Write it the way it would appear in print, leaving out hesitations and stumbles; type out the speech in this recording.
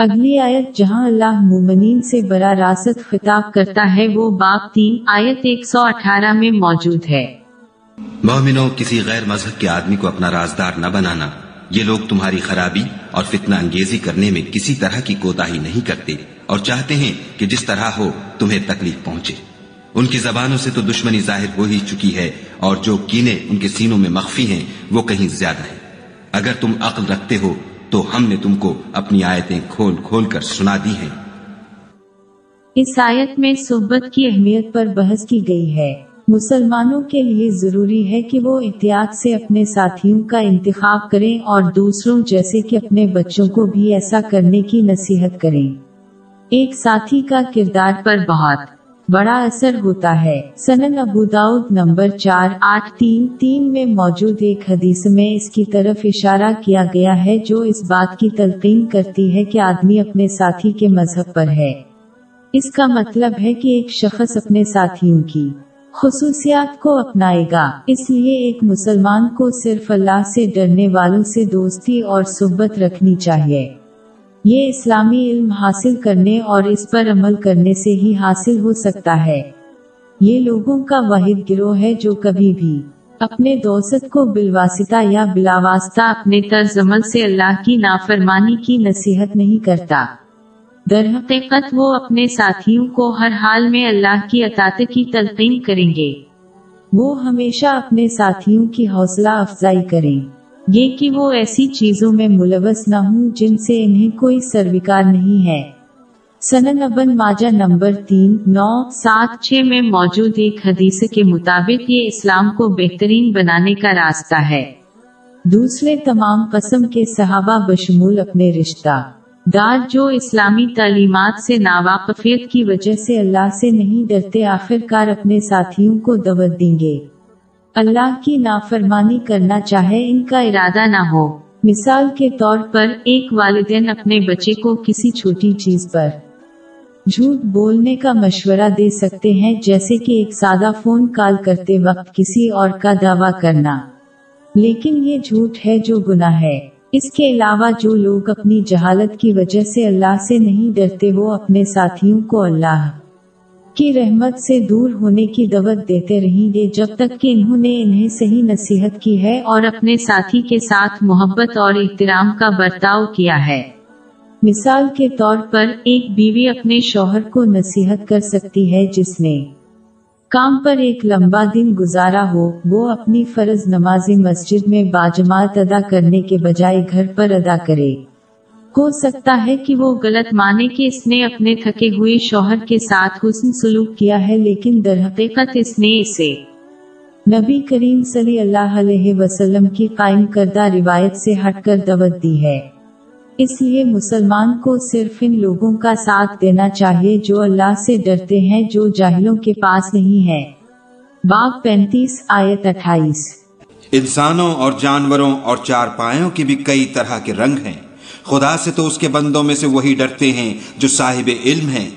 اگلی آیت جہاں اللہ مومنین سے براہ راست خطاب کرتا ہے وہ باب 3 آیت 118 میں موجود ہے۔ مومنوں، کسی غیر مذہب کے آدمی کو اپنا رازدار نہ بنانا، یہ لوگ تمہاری خرابی اور فتنہ انگیزی کرنے میں کسی طرح کی کوتاہی نہیں کرتے اور چاہتے ہیں کہ جس طرح ہو تمہیں تکلیف پہنچے۔ ان کی زبانوں سے تو دشمنی ظاہر ہو ہی چکی ہے اور جو کینے ان کے سینوں میں مخفی ہیں وہ کہیں زیادہ ہیں۔ اگر تم عقل رکھتے ہو تو ہم نے تم کو اپنی آیتیں کھول کھول کر سنا دی ہیں۔ اس آیت میں صحبت کی اہمیت پر بحث کی گئی ہے۔ مسلمانوں کے لیے ضروری ہے کہ وہ احتیاط سے اپنے ساتھیوں کا انتخاب کریں اور دوسروں جیسے کہ اپنے بچوں کو بھی ایسا کرنے کی نصیحت کریں۔ ایک ساتھی کا کردار پر بہت بڑا اثر ہوتا ہے۔ سنن ابو داؤد نمبر 4833 میں موجود ایک حدیث میں اس کی طرف اشارہ کیا گیا ہے جو اس بات کی تلقین کرتی ہے کہ آدمی اپنے ساتھی کے مذہب پر ہے۔ اس کا مطلب ہے کہ ایک شخص اپنے ساتھیوں کی خصوصیات کو اپنائے گا، اس لیے ایک مسلمان کو صرف اللہ سے ڈرنے والوں سے دوستی اور صحبت رکھنی چاہیے۔ یہ اسلامی علم حاصل کرنے اور اس پر عمل کرنے سے ہی حاصل ہو سکتا ہے۔ یہ لوگوں کا واحد گروہ ہے جو کبھی بھی اپنے دوست کو بالواسطہ یا بلاواسطہ اپنے طرز عمل سے اللہ کی نافرمانی کی نصیحت نہیں کرتا۔ در حقیقت وہ اپنے ساتھیوں کو ہر حال میں اللہ کی اطاعت کی تلقین کریں گے۔ وہ ہمیشہ اپنے ساتھیوں کی حوصلہ افزائی کریں، یہ کہ وہ ایسی چیزوں میں ملوث نہ ہوں جن سے انہیں کوئی سروکار نہیں ہے۔ سنن ابن ماجہ نمبر 3976 میں موجود ایک حدیث کے مطابق یہ اسلام کو بہترین بنانے کا راستہ ہے۔ دوسرے تمام قسم کے صحابہ بشمول اپنے رشتہ دار جو اسلامی تعلیمات سے ناواقفیت کی وجہ سے اللہ سے نہیں ڈرتے آخر کار اپنے ساتھیوں کو دعوت دیں گے، اللہ کی نافرمانی کرنا چاہے ان کا ارادہ نہ ہو۔ مثال کے طور پر ایک والدین اپنے بچے کو کسی چھوٹی چیز پر جھوٹ بولنے کا مشورہ دے سکتے ہیں، جیسے کہ ایک سادہ فون کال کرتے وقت کسی اور کا دعویٰ کرنا، لیکن یہ جھوٹ ہے جو گناہ ہے۔ اس کے علاوہ جو لوگ اپنی جہالت کی وجہ سے اللہ سے نہیں ڈرتے وہ اپنے ساتھیوں کو اللہ کی رحمت سے دور ہونے کی دعوت دیتے رہیں گے جب تک کہ انہوں نے انہیں صحیح نصیحت کی ہے اور اپنے ساتھی کے ساتھ محبت اور احترام کا برتاؤ کیا ہے۔ مثال کے طور پر ایک بیوی اپنے شوہر کو نصیحت کر سکتی ہے جس نے کام پر ایک لمبا دن گزارا ہو، وہ اپنی فرض نمازیں مسجد میں باجماعت ادا کرنے کے بجائے گھر پر ادا کرے۔ ہو سکتا ہے کہ وہ غلط مانے کہ اس نے اپنے تھکے ہوئے شوہر کے ساتھ حسن سلوک کیا ہے، لیکن درحقیقت اس نے اسے نبی کریم صلی اللہ علیہ وسلم کی قائم کردہ روایت سے ہٹ کر دعوت دی ہے۔ اس لیے مسلمان کو صرف ان لوگوں کا ساتھ دینا چاہیے جو اللہ سے ڈرتے ہیں جو جاہلوں کے پاس نہیں ہے۔ باب 35 آیت 28۔ انسانوں اور جانوروں اور چار پایوں کی بھی کئی طرح کے رنگ ہیں، خدا سے تو اس کے بندوں میں سے وہی ڈرتے ہیں جو صاحب علم ہیں،